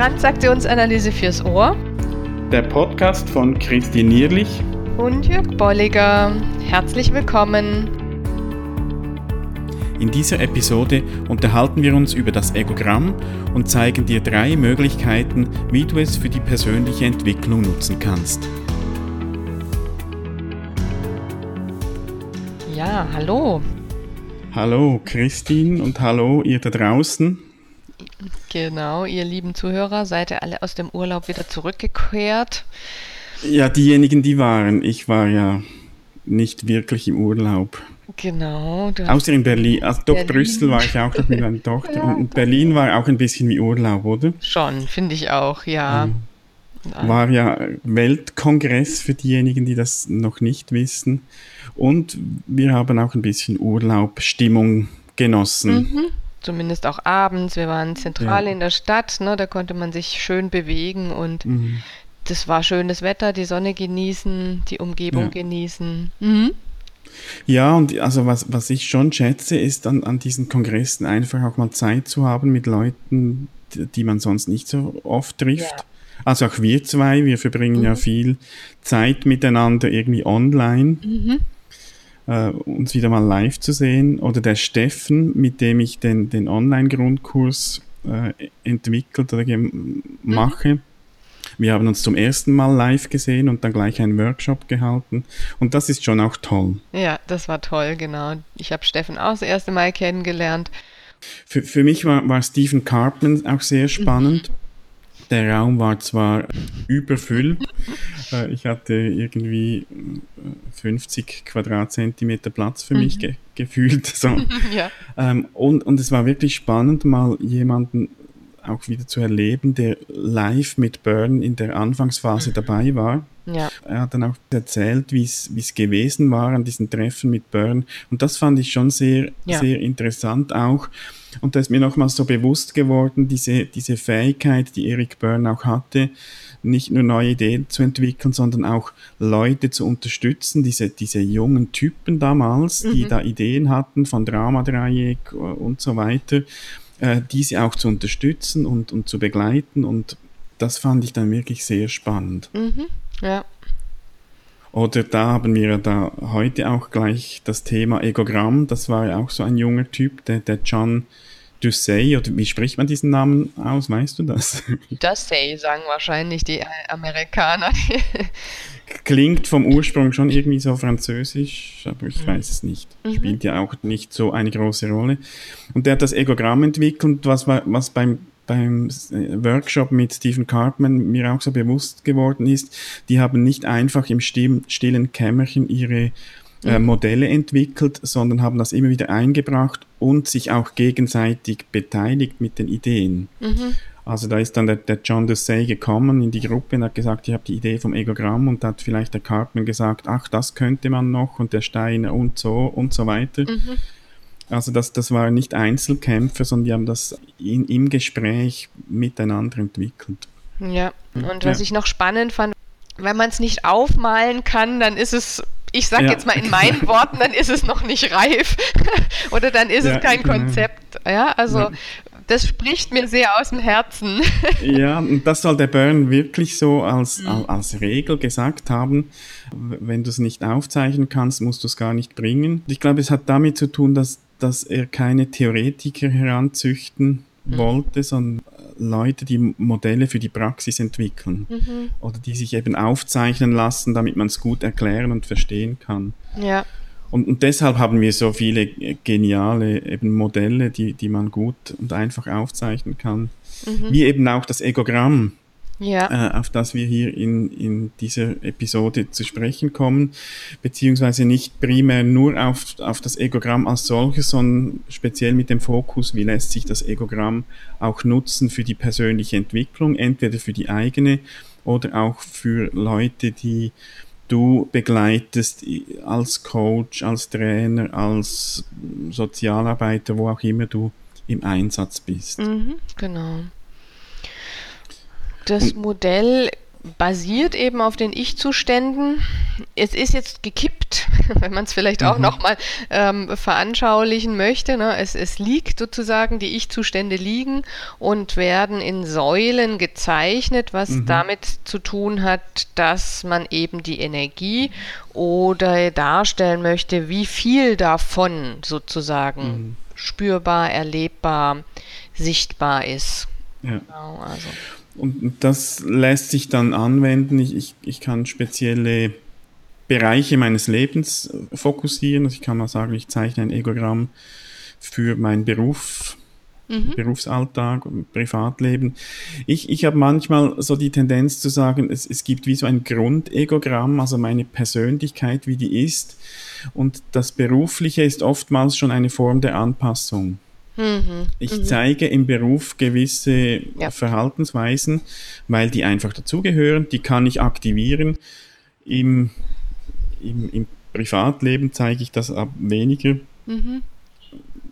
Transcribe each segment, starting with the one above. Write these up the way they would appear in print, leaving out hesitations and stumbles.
Transaktionsanalyse fürs Ohr. Der Podcast von Christine Nierlich und Jürg Bolliger. Herzlich willkommen. In dieser Episode unterhalten wir uns über das Egogramm und zeigen dir 3 Möglichkeiten, wie du es für die persönliche Entwicklung nutzen kannst. Ja, hallo. Hallo Christine und hallo ihr da draußen. Genau, ihr lieben Zuhörer, seid ihr alle aus dem Urlaub wieder zurückgekehrt? Ja, diejenigen, die waren. Ich war ja nicht wirklich im Urlaub. Genau. Außer in Berlin. Also doch, Brüssel war ich auch noch mit meiner Tochter. Ja, und Berlin war auch ein bisschen wie Urlaub, oder? Schon, finde ich auch, ja. War ja Weltkongress für diejenigen, die das noch nicht wissen. Und wir haben auch ein bisschen Urlaubsstimmung genossen. Mhm. Zumindest auch abends. Wir waren zentral in der Stadt, ne? Da konnte man sich schön bewegen und das war schönes Wetter, die Sonne genießen, die Umgebung genießen. Mhm. Ja, und also was ich schon schätze, ist an diesen Kongressen einfach auch mal Zeit zu haben mit Leuten, die man sonst nicht so oft trifft. Ja. Also auch wir 2, wir verbringen ja viel Zeit miteinander irgendwie online, uns wieder mal live zu sehen. Oder der Steffen, mit dem ich den Online-Grundkurs entwickelt oder mache. Wir haben uns zum ersten Mal live gesehen und dann gleich einen Workshop gehalten. Und das ist schon auch toll. Ja, das war toll, genau. Ich habe Steffen auch das erste Mal kennengelernt. Für mich war Stephen Karpman auch sehr spannend. Der Raum war zwar überfüllt, ich hatte irgendwie 50 Quadratzentimeter Platz für mich gefühlt. So. Ja. Und es war wirklich spannend, mal jemanden auch wieder zu erleben, der live mit Berne in der Anfangsphase dabei war. Ja. Er hat dann auch erzählt, wie es gewesen war an diesen Treffen mit Berne. Und das fand ich schon sehr, sehr interessant auch. Und da ist mir nochmal so bewusst geworden, diese Fähigkeit, die Eric Berne auch hatte, nicht nur neue Ideen zu entwickeln, sondern auch Leute zu unterstützen, diese jungen Typen damals, die da Ideen hatten von Dramadreieck und so weiter, diese auch zu unterstützen und zu begleiten. Und das fand ich dann wirklich sehr spannend. Mhm. Ja. Oder da haben wir da heute auch gleich das Thema Egogramm. Das war ja auch so ein junger Typ, der John Dusay, oder wie spricht man diesen Namen aus, weißt du das? Dusay sagen wahrscheinlich die Amerikaner. Klingt vom Ursprung schon irgendwie so französisch, aber ich weiß es nicht. Spielt ja auch nicht so eine große Rolle. Und der hat das Egogramm entwickelt, was beim Workshop mit Stephen Karpman mir auch so bewusst geworden ist, die haben nicht einfach im stillen Kämmerchen ihre Modelle entwickelt, sondern haben das immer wieder eingebracht und sich auch gegenseitig beteiligt mit den Ideen. Mhm. Also da ist dann der John Dusay gekommen in die Gruppe und hat gesagt, ich habe die Idee vom Egogramm, und da hat vielleicht der Karpman gesagt, ach, das könnte man noch, und der Steiner und so weiter. Mhm. Also das waren nicht Einzelkämpfer, sondern die haben das im Gespräch miteinander entwickelt. Ja, und was ich noch spannend fand, wenn man es nicht aufmalen kann, dann ist es, ich sage jetzt mal in meinen Worten, dann ist es noch nicht reif oder dann ist es kein Konzept. Ja, also das spricht mir sehr aus dem Herzen. Ja, und das soll der Berne wirklich so als Regel gesagt haben. Wenn du es nicht aufzeichnen kannst, musst du es gar nicht bringen. Ich glaube, es hat damit zu tun, dass er keine Theoretiker heranzüchten wollte, sondern Leute, die Modelle für die Praxis entwickeln oder die sich eben aufzeichnen lassen, damit man es gut erklären und verstehen kann. Ja. Und deshalb haben wir so viele geniale eben Modelle, die man gut und einfach aufzeichnen kann. Wie eben auch das Egogramm, auf das wir hier in dieser Episode zu sprechen kommen, beziehungsweise nicht primär nur auf das Egogramm als solches, sondern speziell mit dem Fokus, wie lässt sich das Egogramm auch nutzen für die persönliche Entwicklung, entweder für die eigene oder auch für Leute, die du begleitest als Coach, als Trainer, als Sozialarbeiter, wo auch immer du im Einsatz bist. Mhm, genau. Das Modell basiert eben auf den Ich-Zuständen. Es ist jetzt gekippt wenn man es vielleicht auch nochmal veranschaulichen möchte. Ne? Es liegt sozusagen, die Ich-Zustände liegen und werden in Säulen gezeichnet, was damit zu tun hat, dass man eben die Energie oder darstellen möchte, wie viel davon sozusagen spürbar, erlebbar, sichtbar ist. Ja. Genau, also. Und das lässt sich dann anwenden. Ich kann spezielle Bereiche meines Lebens fokussieren. Also ich kann mal sagen, ich zeichne ein Egogramm für meinen Beruf, Berufsalltag, Privatleben. Ich habe manchmal so die Tendenz zu sagen, es gibt wie so ein Grundegogramm, also meine Persönlichkeit, wie die ist. Und das Berufliche ist oftmals schon eine Form der Anpassung. Ich zeige im Beruf gewisse Verhaltensweisen, weil die einfach dazugehören, die kann ich aktivieren. Im Privatleben zeige ich das weniger,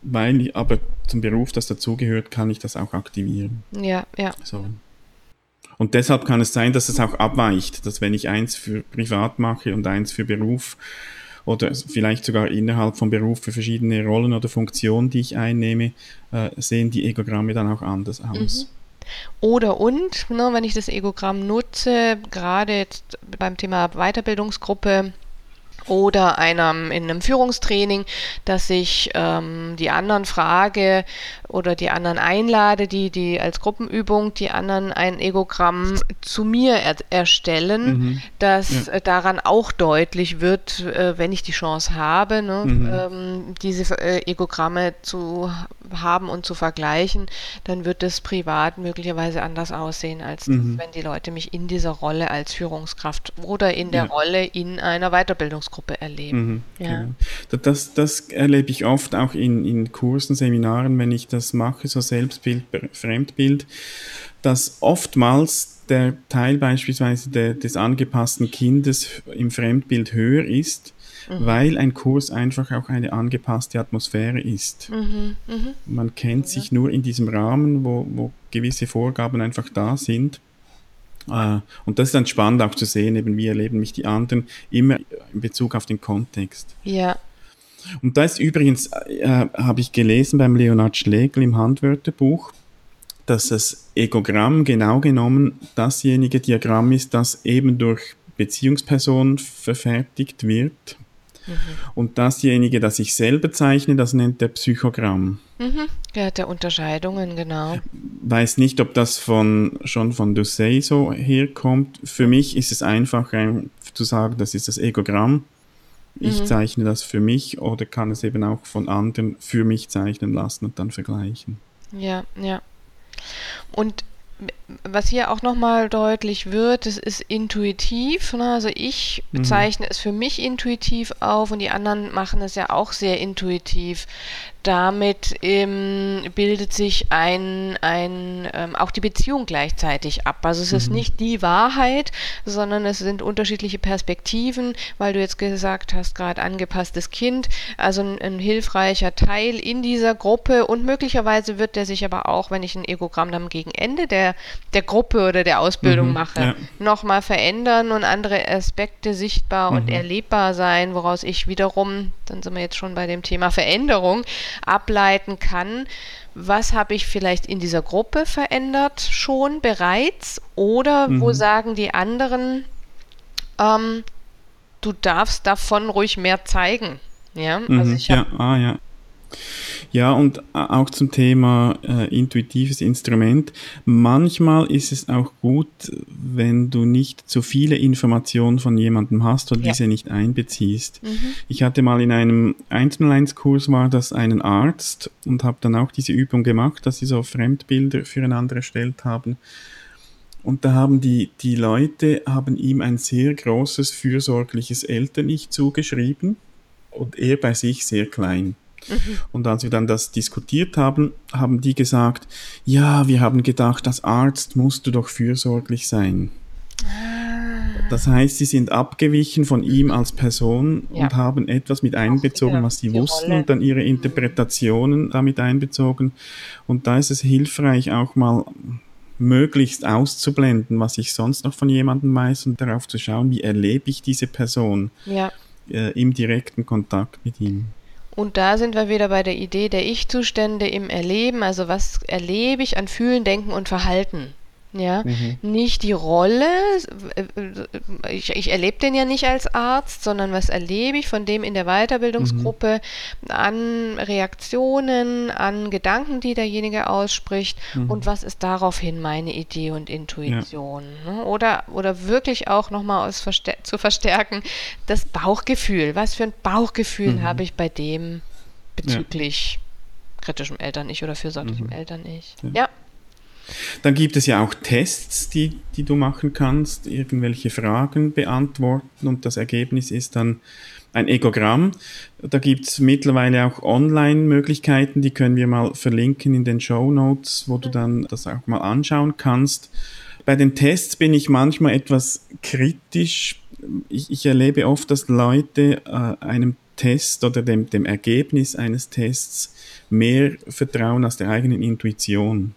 weil ich, aber zum Beruf, das dazugehört, kann ich das auch aktivieren. Ja, ja. So. Und deshalb kann es sein, dass es auch abweicht, dass wenn ich eins für Privat mache und eins für Beruf, oder vielleicht sogar innerhalb vom Beruf für verschiedene Rollen oder Funktionen, die ich einnehme, sehen die Egogramme dann auch anders aus. Oder und, ne, wenn ich das Egogramm nutze, gerade jetzt beim Thema Weiterbildungsgruppe oder in einem Führungstraining, dass ich die anderen frage oder die anderen einlade, die als Gruppenübung die anderen ein Egogramm zu mir erstellen, dass daran auch deutlich wird, wenn ich die Chance habe, ne, diese Egogramme zu haben und zu vergleichen, dann wird das privat möglicherweise anders aussehen, als das, wenn die Leute mich in dieser Rolle als Führungskraft oder in der Rolle in einer Weiterbildungsgruppe erleben. Das erlebe ich oft auch in Kursen, Seminaren, wenn ich das mache, so Selbstbild, Fremdbild, dass oftmals der Teil beispielsweise des angepassten Kindes im Fremdbild höher ist, weil ein Kurs einfach auch eine angepasste Atmosphäre ist. Man kennt sich nur in diesem Rahmen, wo gewisse Vorgaben einfach da sind. Und das ist dann spannend auch zu sehen, eben wie erleben mich die anderen, immer in Bezug auf den Kontext. Ja. Und da ist übrigens, habe ich gelesen beim Leonard Schlegel im Handwörterbuch, dass das Egogramm genau genommen dasjenige Diagramm ist, das eben durch Beziehungspersonen verfertigt wird. Und dasjenige, das ich selber zeichne, das nennt der Psychogramm. Ja, der Unterscheidungen, genau. Weiß nicht, ob das schon von Dusay so herkommt. Für mich ist es einfach zu sagen, das ist das Egogramm. Ich zeichne das für mich oder kann es eben auch von anderen für mich zeichnen lassen und dann vergleichen. Ja, ja. Und was hier auch nochmal deutlich wird, es ist intuitiv, ne? Also ich zeichne es für mich intuitiv auf und die anderen machen es ja auch sehr intuitiv. Damit bildet sich auch die Beziehung gleichzeitig ab. Also es ist nicht die Wahrheit, sondern es sind unterschiedliche Perspektiven, weil du jetzt gesagt hast, gerade angepasstes Kind, also ein hilfreicher Teil in dieser Gruppe und möglicherweise wird der sich aber auch, wenn ich ein Egogramm dann gegen Ende der Gruppe oder der Ausbildung mache, nochmal verändern und andere Aspekte sichtbar und erlebbar sein, woraus ich wiederum, dann sind wir jetzt schon bei dem Thema Veränderung, ableiten kann, was habe ich vielleicht in dieser Gruppe verändert schon bereits oder wo sagen die anderen, du darfst davon ruhig mehr zeigen. Ja, also ich habe Ja, und auch zum Thema intuitives Instrument. Manchmal ist es auch gut, wenn du nicht zu viele Informationen von jemandem hast und diese nicht einbeziehst. Ich hatte mal in einem 101-Kurs war das einen Arzt und habe dann auch diese Übung gemacht, dass sie so Fremdbilder füreinander erstellt haben. Und da haben die Leute ihm ein sehr großes, fürsorgliches Eltern-Ich zugeschrieben und er bei sich sehr klein. Und als wir dann das diskutiert haben, haben die gesagt, ja, wir haben gedacht, als Arzt musst du doch fürsorglich sein. Das heißt, sie sind abgewichen von ihm als Person und haben etwas mit einbezogen, was sie wussten und dann ihre Interpretationen damit einbezogen. Und da ist es hilfreich, auch mal möglichst auszublenden, was ich sonst noch von jemandem weiß und darauf zu schauen, wie erlebe ich diese Person. Ja. im direkten Kontakt mit ihm. Und da sind wir wieder bei der Idee der Ich-Zustände im Erleben, also was erlebe ich an Fühlen, Denken und Verhalten. Ja, nicht die Rolle, ich erlebe den ja nicht als Arzt, sondern was erlebe ich von dem in der Weiterbildungsgruppe an Reaktionen, an Gedanken, die derjenige ausspricht und was ist daraufhin meine Idee und Intuition. Ja. Oder wirklich auch nochmal zu verstärken, das Bauchgefühl, was für ein Bauchgefühl habe ich bei dem bezüglich kritischem Eltern-Ich oder fürsorglichem Eltern-Ich. Ja. Dann gibt es ja auch Tests, die du machen kannst, irgendwelche Fragen beantworten und das Ergebnis ist dann ein Egogramm. Da gibt es mittlerweile auch Online-Möglichkeiten, die können wir mal verlinken in den Shownotes, wo du dann das auch mal anschauen kannst. Bei den Tests bin ich manchmal etwas kritisch. Ich erlebe oft, dass Leute einem Test oder dem Ergebnis eines Tests mehr vertrauen als der eigenen Intuition.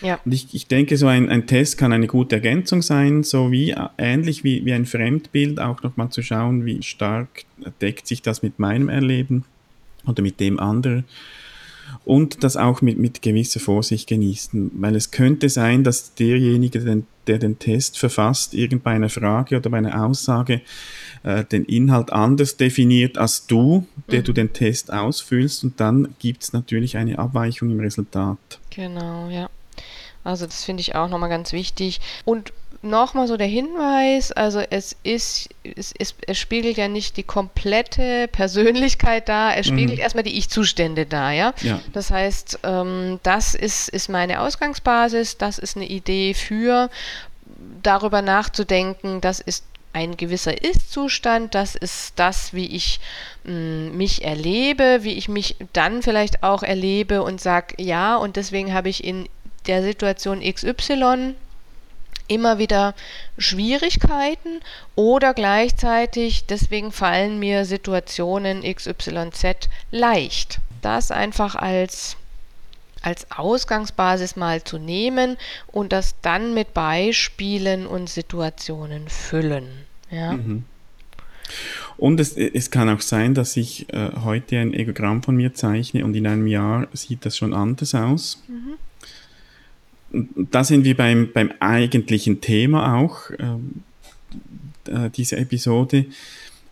Ja. Und ich denke, so ein Test kann eine gute Ergänzung sein, so wie ähnlich wie ein Fremdbild, auch nochmal zu schauen, wie stark deckt sich das mit meinem Erleben oder mit dem anderen. Und das auch mit gewisser Vorsicht genießen, weil es könnte sein, dass derjenige, der den Test verfasst, irgend bei einer Frage oder bei einer Aussage den Inhalt anders definiert als du, der du den Test ausfüllst, und dann gibt es natürlich eine Abweichung im Resultat. Genau, ja. Also das finde ich auch nochmal ganz wichtig. Und nochmal so der Hinweis, also es spiegelt ja nicht die komplette Persönlichkeit dar, es spiegelt erstmal die Ich-Zustände dar, ja. Das heißt, das ist meine Ausgangsbasis, das ist eine Idee für darüber nachzudenken, das ist ein gewisser Ist-Zustand, das ist das, wie ich mich erlebe, wie ich mich dann vielleicht auch erlebe und sage, ja, und deswegen habe ich in der Situation XY immer wieder Schwierigkeiten oder gleichzeitig, deswegen fallen mir Situationen XYZ leicht. Das einfach als Ausgangsbasis mal zu nehmen und das dann mit Beispielen und Situationen füllen. Ja. Und es kann auch sein, dass ich heute ein Egogramm von mir zeichne und in einem Jahr sieht das schon anders aus. Da sind wir beim eigentlichen Thema auch, dieser Episode.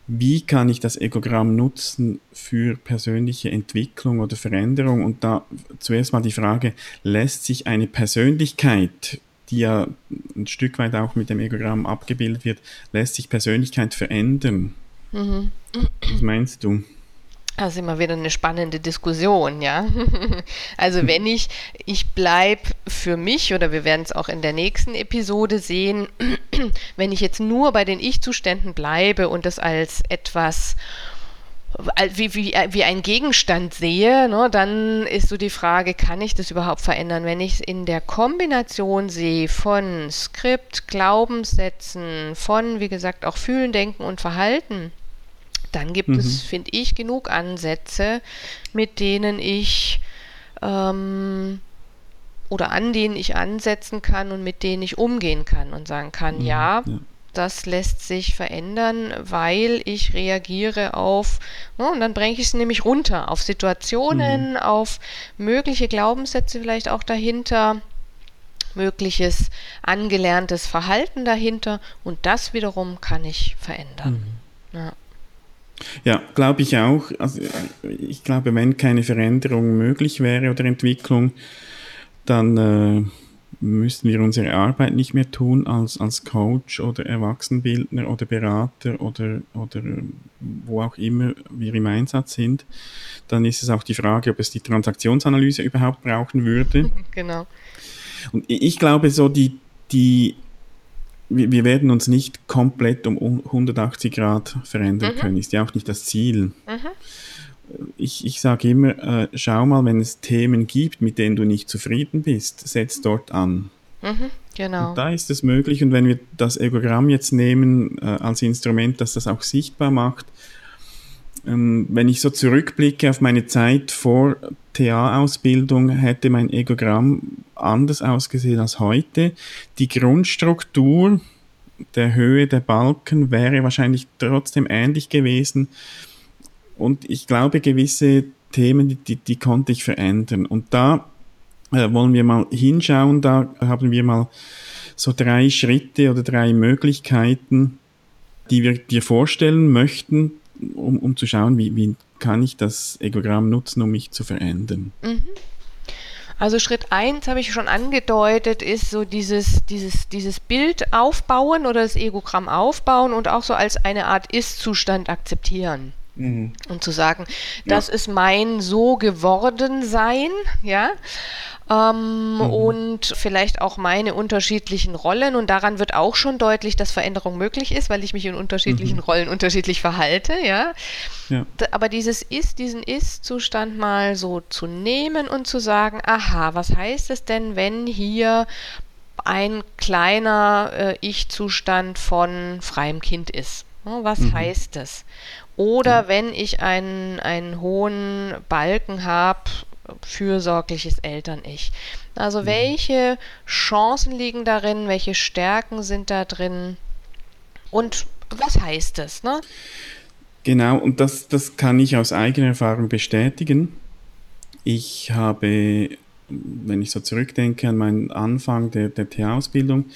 Wie kann ich das Egogramm nutzen für persönliche Entwicklung oder Veränderung? Und da zuerst mal die Frage, lässt sich eine Persönlichkeit, die ja ein Stück weit auch mit dem Egogramm abgebildet wird, lässt sich Persönlichkeit verändern? Was meinst du? Das ist immer wieder eine spannende Diskussion, ja. Also wenn ich bleibe für mich, oder wir werden es auch in der nächsten Episode sehen, wenn ich jetzt nur bei den Ich-Zuständen bleibe und das als etwas wie ein Gegenstand sehe, ne, dann ist so die Frage, kann ich das überhaupt verändern? Wenn ich es in der Kombination sehe von Skript, Glaubenssätzen, von, wie gesagt, auch Fühlen, Denken und Verhalten, dann gibt es, finde ich, genug Ansätze, mit denen ich oder an denen ich ansetzen kann und mit denen ich umgehen kann und sagen kann, ja, das lässt sich verändern, weil ich reagiere auf, und dann bringe ich es nämlich runter, auf Situationen, auf mögliche Glaubenssätze vielleicht auch dahinter, mögliches angelerntes Verhalten dahinter, und das wiederum kann ich verändern. Ja, glaube ich auch. Also ich glaube, wenn keine Veränderung möglich wäre oder Entwicklung, dann müssten wir unsere Arbeit nicht mehr tun als Coach oder Erwachsenenbildner oder Berater oder wo auch immer wir im Einsatz sind. Dann ist es auch die Frage, ob es die Transaktionsanalyse überhaupt brauchen würde. Genau. Und ich glaube, so wir werden uns nicht komplett um 180 Grad verändern können, ist ja auch nicht das Ziel. Ich sage immer, schau mal, wenn es Themen gibt, mit denen du nicht zufrieden bist, setz dort an. Genau. Und da ist es möglich, und wenn wir das Egogramm jetzt nehmen als Instrument, das das auch sichtbar macht, wenn ich so zurückblicke auf meine Zeit vor TA-Ausbildung, hätte mein Egogramm anders ausgesehen als heute. Die Grundstruktur der Höhe der Balken wäre wahrscheinlich trotzdem ähnlich gewesen. Und ich glaube, gewisse Themen, die konnte ich verändern. Und da wollen wir mal hinschauen, da haben wir mal so 3 Schritte oder 3 Möglichkeiten, die wir dir vorstellen möchten, um zu schauen, wie kann ich das Egogramm nutzen, um mich zu verändern. Mhm. Also Schritt 1, habe ich schon angedeutet, ist so dieses Bild aufbauen oder das Egogramm aufbauen und auch so als eine Art Ist-Zustand akzeptieren. Mhm. Und zu sagen, das ist mein so geworden sein, ja, und vielleicht auch meine unterschiedlichen Rollen, und daran wird auch schon deutlich, dass Veränderung möglich ist, weil ich mich in unterschiedlichen Rollen unterschiedlich verhalte, ja. Aber diesen Ist-Zustand mal so zu nehmen und zu sagen, aha, was heißt es denn, wenn hier ein kleiner Ich-Zustand von freiem Kind ist? Was heißt das? Oder wenn ich einen hohen Balken habe, fürsorgliches Eltern-Ich. Also welche Chancen liegen darin, welche Stärken sind da drin und was heißt das? Ne? Genau, und das kann ich aus eigener Erfahrung bestätigen. Ich habe, wenn ich so zurückdenke an meinen Anfang der T-Ausbildung,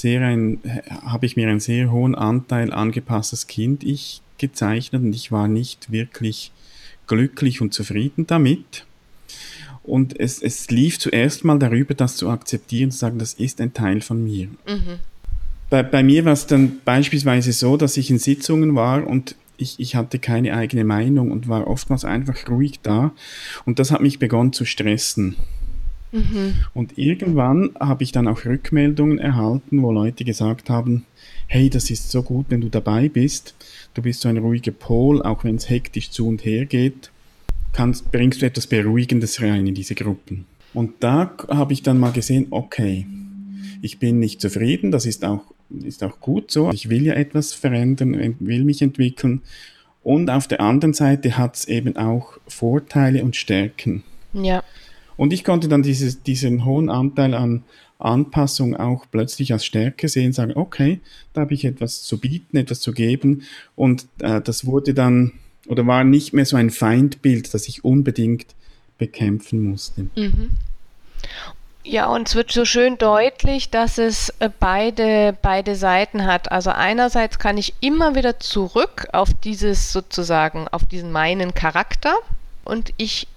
habe ich mir einen sehr hohen Anteil angepasstes Kind-Ich gezeichnet und ich war nicht wirklich glücklich und zufrieden damit. Und es lief zuerst mal darüber, das zu akzeptieren, zu sagen, das ist ein Teil von mir. Mhm. Bei mir war es dann beispielsweise so, dass ich in Sitzungen war und ich hatte keine eigene Meinung und war oftmals einfach ruhig da. Und das hat mich begonnen zu stressen. Mhm. Und irgendwann habe ich dann auch Rückmeldungen erhalten, wo Leute gesagt haben, hey, das ist so gut, wenn du dabei bist. Du bist so ein ruhiger Pol, auch wenn es hektisch zu und her geht. Bringst du etwas Beruhigendes rein in diese Gruppen. Und da habe ich dann mal gesehen, okay, ich bin nicht zufrieden, das ist auch gut so. Ich will ja etwas verändern, will mich entwickeln. Und auf der anderen Seite hat es eben auch Vorteile und Stärken. Ja. Und ich konnte dann diesen hohen Anteil an Anpassung auch plötzlich als Stärke sehen, sagen, okay, da habe ich etwas zu bieten, etwas zu geben. Und das wurde dann, oder war nicht mehr so ein Feindbild, das ich unbedingt bekämpfen musste. Mhm. Ja, und es wird so schön deutlich, dass es beide Seiten hat. Also einerseits kann ich immer wieder zurück auf diesen meinen Charakter, und ich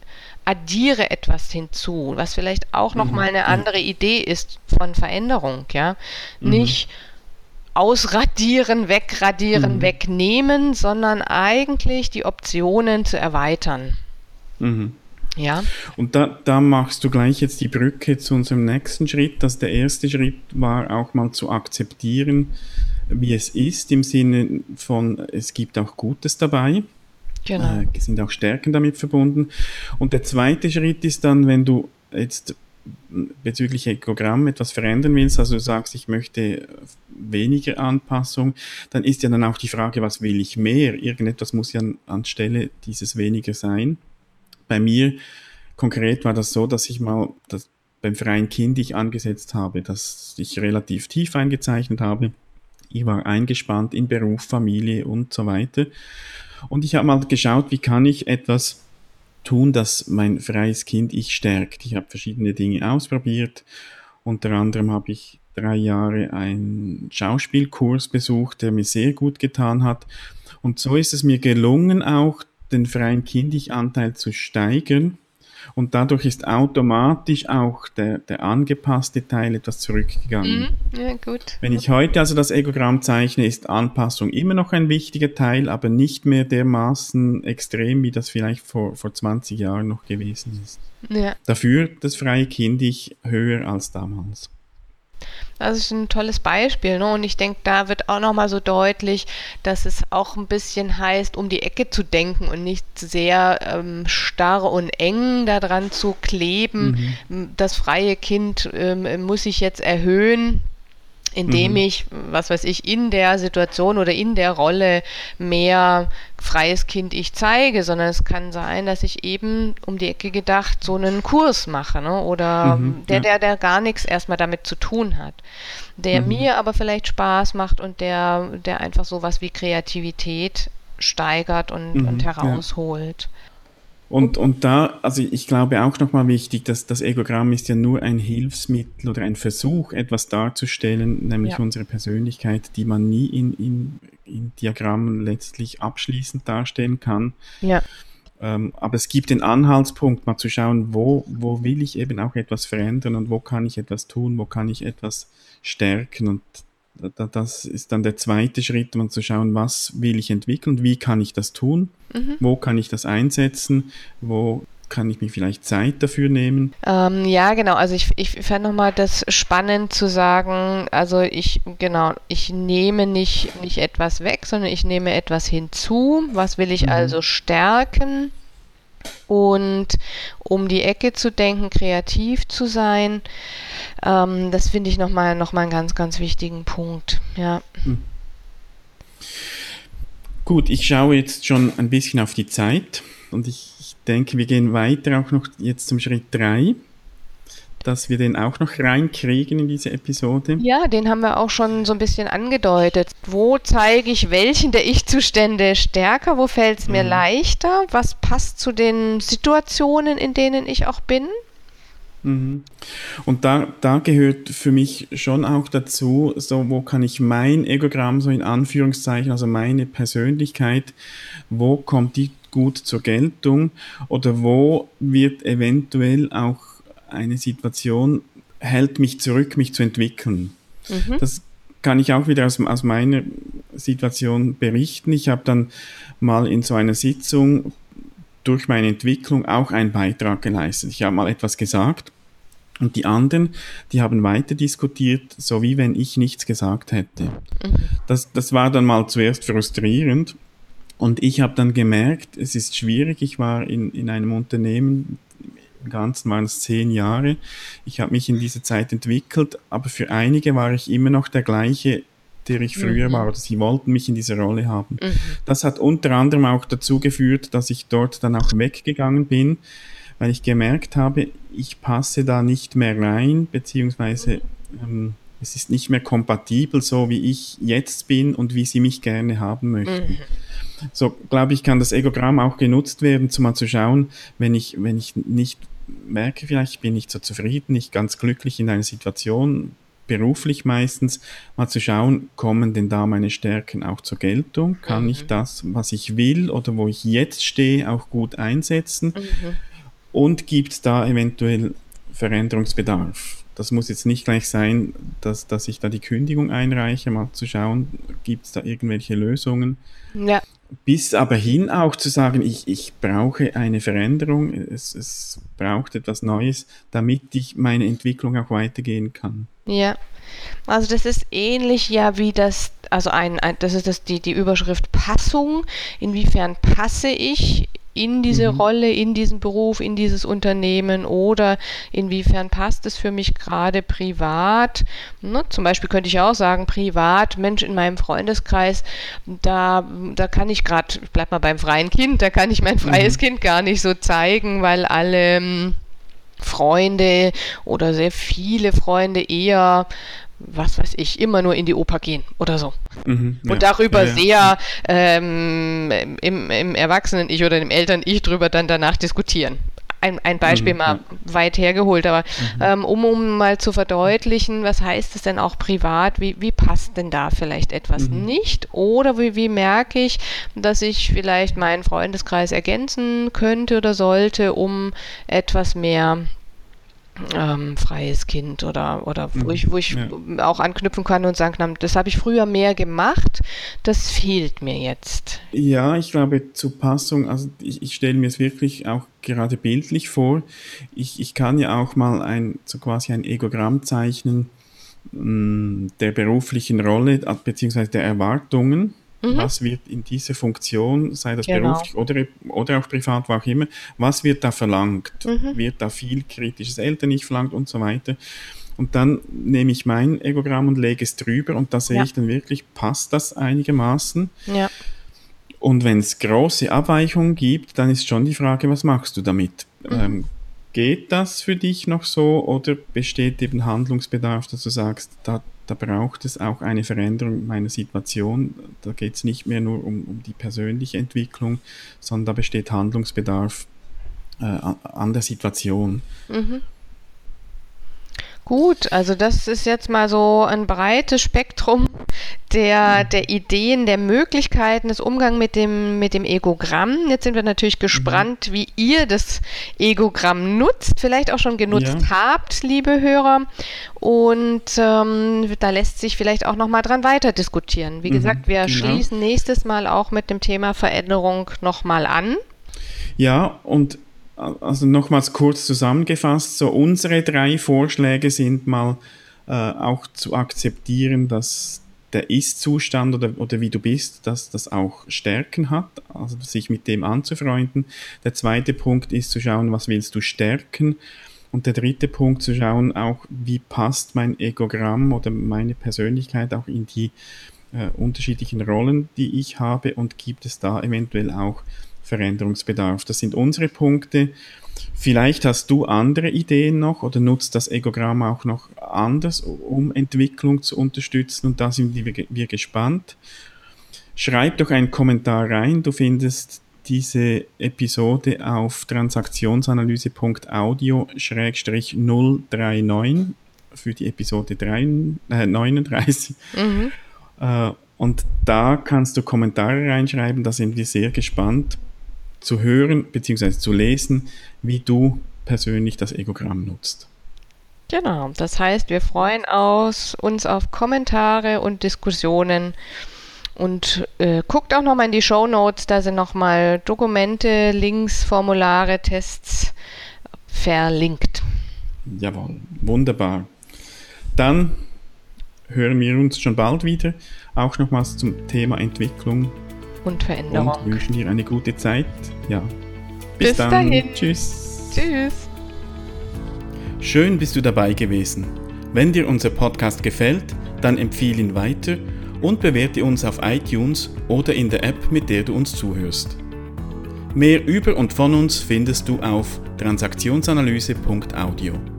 addiere etwas hinzu, was vielleicht auch nochmal eine andere Idee ist von Veränderung, ja. Nicht ausradieren, wegradieren, wegnehmen, sondern eigentlich die Optionen zu erweitern. Mhm. Ja. Und da machst du gleich jetzt die Brücke zu unserem nächsten Schritt, dass der erste Schritt war, auch mal zu akzeptieren, wie es ist, im Sinne von, es gibt auch Gutes dabei. Genau. Sind auch Stärken damit verbunden. Und der zweite Schritt ist dann, wenn du jetzt bezüglich Ekogramm etwas verändern willst, also du sagst, ich möchte weniger Anpassung, dann ist ja dann auch die Frage, was will ich mehr? Irgendetwas muss ja anstelle dieses weniger sein. Bei mir konkret war das so, dass ich mal das beim freien Kind ich angesetzt habe, dass ich relativ tief eingezeichnet habe. Ich war eingespannt in Beruf, Familie und so weiter. Und ich habe mal geschaut, wie kann ich etwas tun, dass mein freies Kind ich stärkt. Ich habe verschiedene Dinge ausprobiert. Unter anderem habe ich 3 Jahre einen Schauspielkurs besucht, der mir sehr gut getan hat. Und so ist es mir gelungen, auch den freien Kind-Ich-Anteil zu steigern. Und dadurch ist automatisch auch der angepasste Teil etwas zurückgegangen. Ja, gut. Wenn ich heute also das Egogramm zeichne, ist Anpassung immer noch ein wichtiger Teil, aber nicht mehr dermaßen extrem, wie das vielleicht vor 20 Jahren noch gewesen ist. Ja. Dafür das freie Kind-Ich höher als damals. Das ist ein tolles Beispiel, ne? Und ich denke, da wird auch nochmal so deutlich, dass es auch ein bisschen heißt, um die Ecke zu denken und nicht sehr starr und eng daran zu kleben. Das freie Kind muss ich jetzt erhöhen. indem ich, was weiß ich, in der Situation oder in der Rolle mehr freies Kind ich zeige, sondern es kann sein, dass ich eben um die Ecke gedacht so einen Kurs mache, ne? Oder der gar nichts erstmal damit zu tun hat, der mir aber vielleicht Spaß macht und der einfach sowas wie Kreativität steigert und herausholt. Und da, also ich glaube auch nochmal wichtig, dass das Egogramm ist ja nur ein Hilfsmittel oder ein Versuch, etwas darzustellen, nämlich unsere Persönlichkeit, die man nie in Diagrammen letztlich abschließend darstellen kann. Ja. Aber es gibt den Anhaltspunkt, mal zu schauen, wo will ich eben auch etwas verändern und wo kann ich etwas tun, wo kann ich etwas stärken, und das ist dann der zweite Schritt, um zu schauen, was will ich entwickeln, wie kann ich das tun, wo kann ich das einsetzen, wo kann ich mir vielleicht Zeit dafür nehmen? Also ich fände nochmal das spannend zu sagen, also ich nehme nicht etwas weg, sondern ich nehme etwas hinzu. Was will ich also stärken? Und um die Ecke zu denken, kreativ zu sein, das finde ich nochmal einen ganz, ganz wichtigen Punkt. Ja. Gut, ich schaue jetzt schon ein bisschen auf die Zeit und ich denke, wir gehen weiter auch noch jetzt zum Schritt 3, dass wir den auch noch reinkriegen in diese Episode. Ja, den haben wir auch schon so ein bisschen angedeutet. Wo zeige ich welchen der Ich-Zustände stärker? Wo fällt es mir leichter? Was passt zu den Situationen, in denen ich auch bin? Und da gehört für mich schon auch dazu, so wo kann ich mein Egogramm, so in Anführungszeichen, also meine Persönlichkeit, wo kommt die gut zur Geltung oder wo wird eventuell auch eine Situation hält mich zurück, mich zu entwickeln. Das kann ich auch wieder aus meiner Situation berichten. Ich habe dann mal in so einer Sitzung durch meine Entwicklung auch einen Beitrag geleistet. Ich habe mal etwas gesagt und die anderen, die haben weiter diskutiert, so wie wenn ich nichts gesagt hätte. Das war dann mal zuerst frustrierend und ich habe dann gemerkt, es ist schwierig. Ich war in einem Unternehmen, im Ganzen waren es 10 Jahre. Ich habe mich in dieser Zeit entwickelt, aber für einige war ich immer noch der gleiche, der ich früher war, oder sie wollten mich in dieser Rolle haben. Das hat unter anderem auch dazu geführt, dass ich dort dann auch weggegangen bin, weil ich gemerkt habe, ich passe da nicht mehr rein, beziehungsweise es ist nicht mehr kompatibel, so wie ich jetzt bin und wie sie mich gerne haben möchten. So, glaube ich, kann das Egogramm auch genutzt werden, mal zu schauen, wenn ich nicht merke, vielleicht bin ich so zufrieden, nicht ganz glücklich in einer Situation, beruflich meistens, mal zu schauen, kommen denn da meine Stärken auch zur Geltung? Kann ich das, was ich will oder wo ich jetzt stehe, auch gut einsetzen? Und gibt es da eventuell Veränderungsbedarf? Das muss jetzt nicht gleich sein, dass ich da die Kündigung einreiche, mal zu schauen, gibt es da irgendwelche Lösungen? Ja. Bis aber hin auch zu sagen, ich brauche eine Veränderung, es braucht etwas Neues, damit ich meine Entwicklung auch weitergehen kann. Ja, also das ist ähnlich wie das, also das ist die Überschrift Passung, inwiefern passe ich in diese Rolle, in diesen Beruf, in dieses Unternehmen oder inwiefern passt es für mich gerade privat. Ne? Zum Beispiel könnte ich auch sagen, privat, Mensch, in meinem Freundeskreis, da kann ich gerade, ich bleib mal beim freien Kind, da kann ich mein freies Kind gar nicht so zeigen, weil alle Freunde oder sehr viele Freunde eher, was weiß ich, immer nur in die Oper gehen oder so. Und darüber sehr im Erwachsenen-Ich oder im Eltern-Ich drüber dann danach diskutieren. Ein Beispiel mal weit hergeholt, aber um mal zu verdeutlichen, was heißt es denn auch privat, wie passt denn da vielleicht etwas nicht? Oder wie merke ich, dass ich vielleicht meinen Freundeskreis ergänzen könnte oder sollte, um etwas mehr freies Kind oder wo ich auch anknüpfen kann und sagen kann, das habe ich früher mehr gemacht, das fehlt mir jetzt. Ja, ich glaube, zur Passung, also ich stelle mir es wirklich auch gerade bildlich vor. Ich kann ja auch mal so quasi ein Egogramm zeichnen der beruflichen Rolle beziehungsweise der Erwartungen. Was wird in dieser Funktion, sei das beruflich oder auch privat, war auch immer, was wird da verlangt? Wird da viel kritisches Eltern-Ich verlangt und so weiter? Und dann nehme ich mein Egogramm und lege es drüber und da sehe ich dann wirklich, passt das einigermaßen? Ja. Und wenn es große Abweichungen gibt, dann ist schon die Frage, was machst du damit? Mhm. Geht das für dich noch so oder besteht eben Handlungsbedarf, dass du sagst, da braucht es auch eine Veränderung meiner Situation, da geht es nicht mehr nur um die persönliche Entwicklung, sondern da besteht Handlungsbedarf an der Situation. Mhm. Gut, also das ist jetzt mal so ein breites Spektrum der Ideen, der Möglichkeiten des Umgangs mit dem Egogramm. Jetzt sind wir natürlich gespannt, wie ihr das Egogramm nutzt, vielleicht auch schon genutzt habt, liebe Hörer. Und da lässt sich vielleicht auch nochmal dran weiter diskutieren. Wie gesagt, wir schließen nächstes Mal auch mit dem Thema Veränderung nochmal an. Ja, und also nochmals kurz zusammengefasst, so unsere 3 Vorschläge sind mal auch zu akzeptieren, dass der Ist-Zustand oder wie du bist, dass das auch Stärken hat, also sich mit dem anzufreunden. Der zweite Punkt ist zu schauen, was willst du stärken? Und der dritte Punkt zu schauen, auch wie passt mein Egogramm oder meine Persönlichkeit auch in die unterschiedlichen Rollen, die ich habe und gibt es da eventuell auch Veränderungsbedarf. Das sind unsere Punkte. Vielleicht hast du andere Ideen noch oder nutzt das Egogramm auch noch anders, um Entwicklung zu unterstützen und da sind wir gespannt. Schreib doch einen Kommentar rein. Du findest diese Episode auf transaktionsanalyse.audio/039 für die Episode 39. Und da kannst du Kommentare reinschreiben, da sind wir sehr gespannt zu hören bzw. zu lesen, wie du persönlich das Egogramm nutzt. Genau, das heißt, wir freuen uns auf Kommentare und Diskussionen und guckt auch nochmal in die Shownotes, da sind nochmal Dokumente, Links, Formulare, Tests verlinkt. Jawohl, wunderbar. Dann hören wir uns schon bald wieder, auch nochmals zum Thema Entwicklung und Veränderung. Und wünschen dir eine gute Zeit. Ja. Bis dann. Dahin. Tschüss. Tschüss. Schön bist du dabei gewesen. Wenn dir unser Podcast gefällt, dann empfehle ihn weiter und bewerte uns auf iTunes oder in der App, mit der du uns zuhörst. Mehr über und von uns findest du auf transaktionsanalyse.audio.